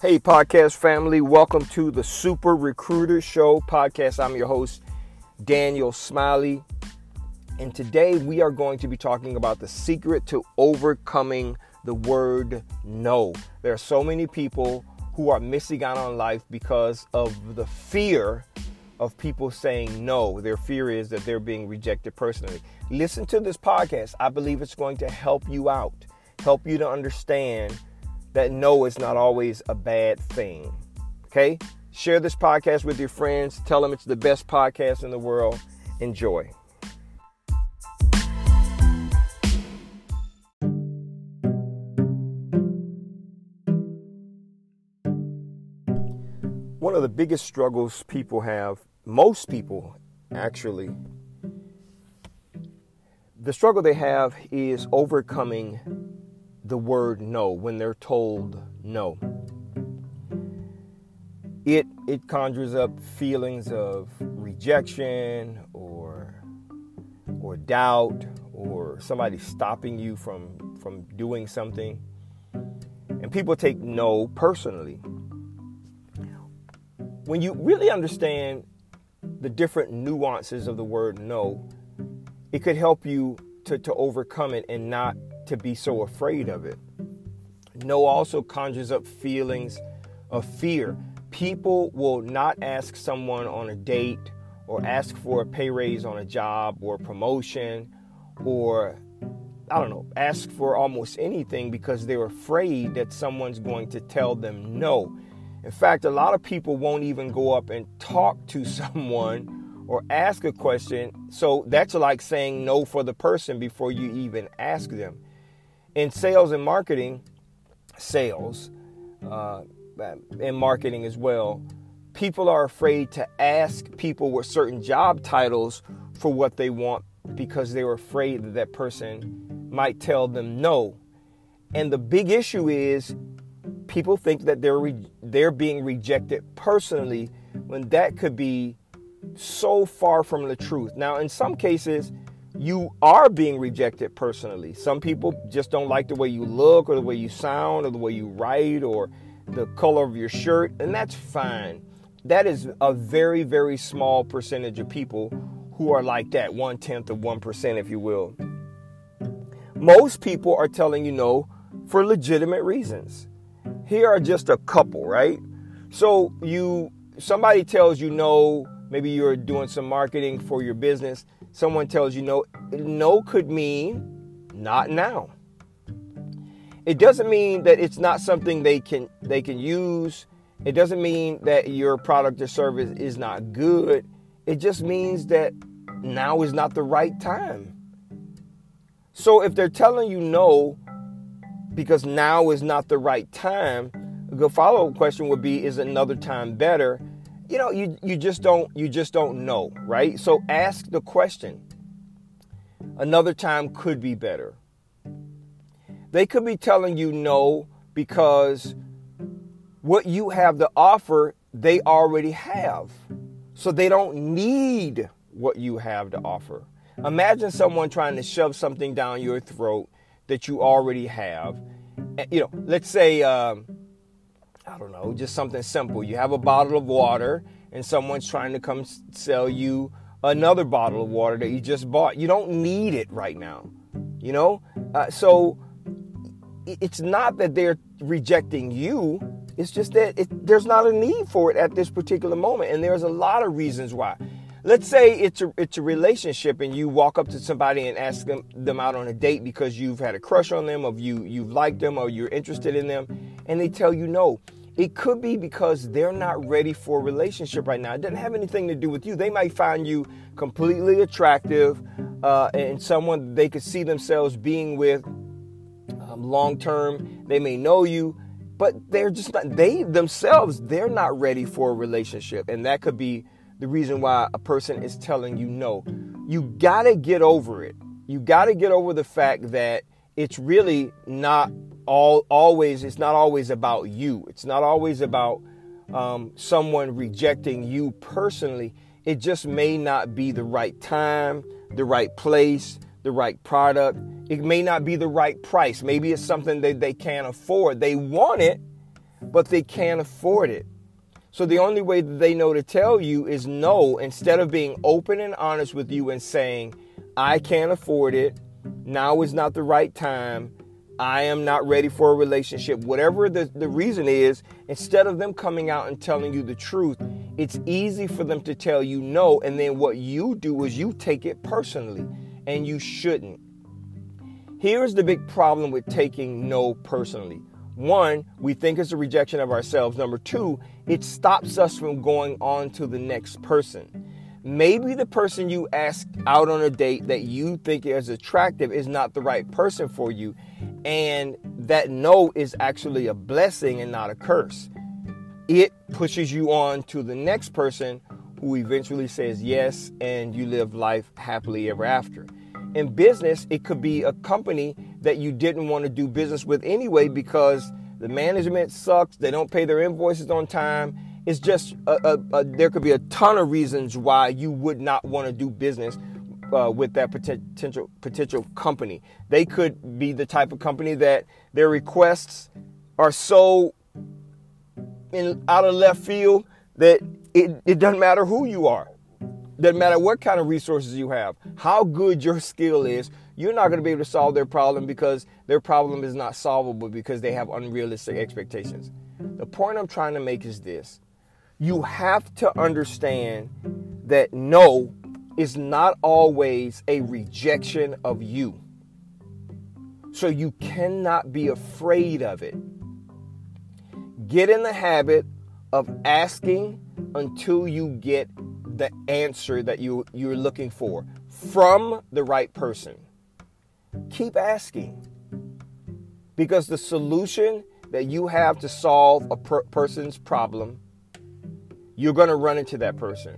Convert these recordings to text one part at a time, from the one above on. Hey, podcast family, welcome to the Super Recruiter Show podcast. I'm your host, Daniel Smiley, and today we are going to be talking about the secret to overcoming the word no. There are so many people who are missing out on life because of the fear of people saying no. Their fear is that they're being rejected personally. Listen to this podcast. I believe it's going to help you out, help you to understand that no is not always a bad thing, okay? Share this podcast with your friends. Tell them it's the best podcast in the world. Enjoy. One of the biggest struggles people have, most people actually, the struggle they have is overcoming the word no. When they're told no, it conjures up feelings of rejection or doubt or somebody stopping you from doing something, and people take no personally. When you really understand the different nuances of the word no, it could help you to overcome it and not to be so afraid of it. No also conjures up feelings of fear. People will not ask someone on a date or ask for a pay raise on a job or a promotion or, I don't know, ask for almost anything because they're afraid that someone's going to tell them no. In fact, a lot of people won't even go up and talk to someone or ask a question. So that's like saying no for the person before you even ask them. In sales and marketing, and marketing as well, people are afraid to ask people with certain job titles for what they want because they're afraid that that person might tell them no. And the big issue is people think that they're being rejected personally, when that could be so far from the truth. Now, in some cases, you are being rejected personally. Some people just don't like the way you look or the way you sound or the way you write or the color of your shirt, and that's fine. That is a very, very small percentage of people who are like that, 0.1%, if you will. Most people are telling you no for legitimate reasons. Here are just a couple, right? So somebody tells you no, maybe you're doing some marketing for your business. Someone tells you no. No could mean not now. It doesn't mean that it's not something they can use. It doesn't mean that your product or service is not good. It just means that now is not the right time. So if they're telling you no because now is not the right time, a good follow-up question would be, is another time better? You know, you just don't know, right? So ask the question. Another time could be better. They could be telling you no because what you have to offer, they already have. So they don't need what you have to offer. Imagine someone trying to shove something down your throat that you already have. You know, let's say, I don't know, just something simple. You have a bottle of water and someone's trying to come sell you another bottle of water that you just bought. You don't need it right now, you know? So it's not that they're rejecting you. It's just that there's not a need for it at this particular moment. And there's a lot of reasons why. Let's say it's a relationship and you walk up to somebody and ask them out on a date because you've had a crush on them, or you've liked them, or you're interested in them, and they tell you no. It could be because they're not ready for a relationship right now. It doesn't have anything to do with you. They might find you completely attractive and someone they could see themselves being with long term. They may know you, but they're just not, they themselves, they're not ready for a relationship. And that could be the reason why a person is telling you no. You got to get over it. You got to get over the fact that it's really not it's not always about you. It's not always about someone rejecting you personally. It just may not be the right time, the right place, the right product. It may not be the right price. Maybe it's something that they can't afford. They want it, but they can't afford it. So the only way that they know to tell you is no, instead of being open and honest with you and saying, I can't afford it. Now is not the right time. I am not ready for a relationship. Whatever the reason is, instead of them coming out and telling you the truth, it's easy for them to tell you no. And then what you do is you take it personally, and you shouldn't. Here's the big problem with taking no personally. One, we think it's a rejection of ourselves. Number two, it stops us from going on to the next person. Maybe the person you asked out on a date that you think is attractive is not the right person for you. And that no is actually a blessing and not a curse. It pushes you on to the next person who eventually says yes, and you live life happily ever after. In business, it could be a company that you didn't want to do business with anyway because the management sucks, they don't pay their invoices on time. It's just, there could be a ton of reasons why you would not want to do business with that potential company. They could be the type of company that their requests are so out of left field that it doesn't matter who you are. Doesn't matter what kind of resources you have, how good your skill is, you're not going to be able to solve their problem because their problem is not solvable because they have unrealistic expectations. The point I'm trying to make is this. You have to understand that no is not always a rejection of you. So you cannot be afraid of it. Get in the habit of asking until you get the answer that you're looking for from the right person. Keep asking, because the solution that you have to solve a person's problem, you're going to run into that person.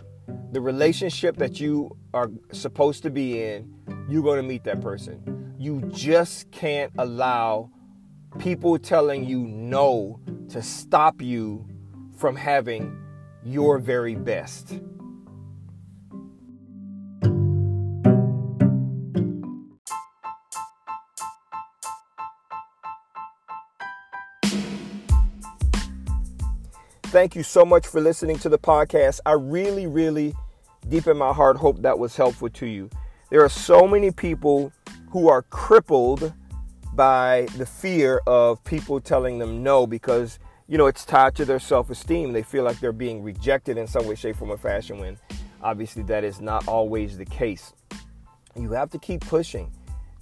The relationship that you are supposed to be in, you're going to meet that person. You just can't allow people telling you no to stop you from having your very best. Thank you so much for listening to the podcast. I really, really deep in my heart hope that was helpful to you. There are so many people who are crippled by the fear of people telling them no because, you know, it's tied to their self-esteem. They feel like they're being rejected in some way, shape, form, or fashion when obviously that is not always the case. You have to keep pushing.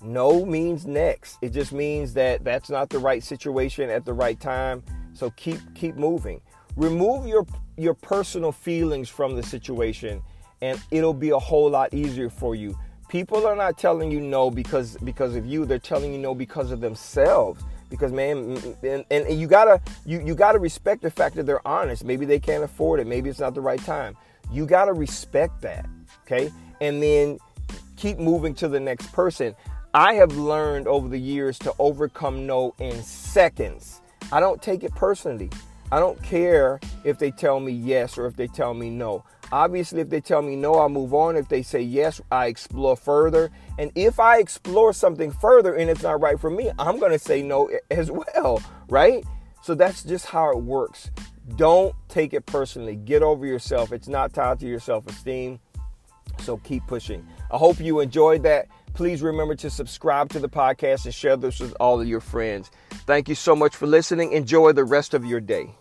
No means next. It just means that that's not the right situation at the right time. So keep moving. Remove your personal feelings from the situation, and it'll be a whole lot easier for you. People are not telling you no because of you. They're telling you no because of themselves. Because, man, and you gotta respect the fact that they're honest. Maybe they can't afford it. Maybe it's not the right time. You gotta respect that, okay? And then keep moving to the next person. I have learned over the years to overcome no in seconds. I don't take it personally. I don't care if they tell me yes or if they tell me no. Obviously, if they tell me no, I move on. If they say yes, I explore further. And if I explore something further and it's not right for me, I'm going to say no as well, right? So that's just how it works. Don't take it personally. Get over yourself. It's not tied to your self-esteem. So keep pushing. I hope you enjoyed that. Please remember to subscribe to the podcast and share this with all of your friends. Thank you so much for listening. Enjoy the rest of your day.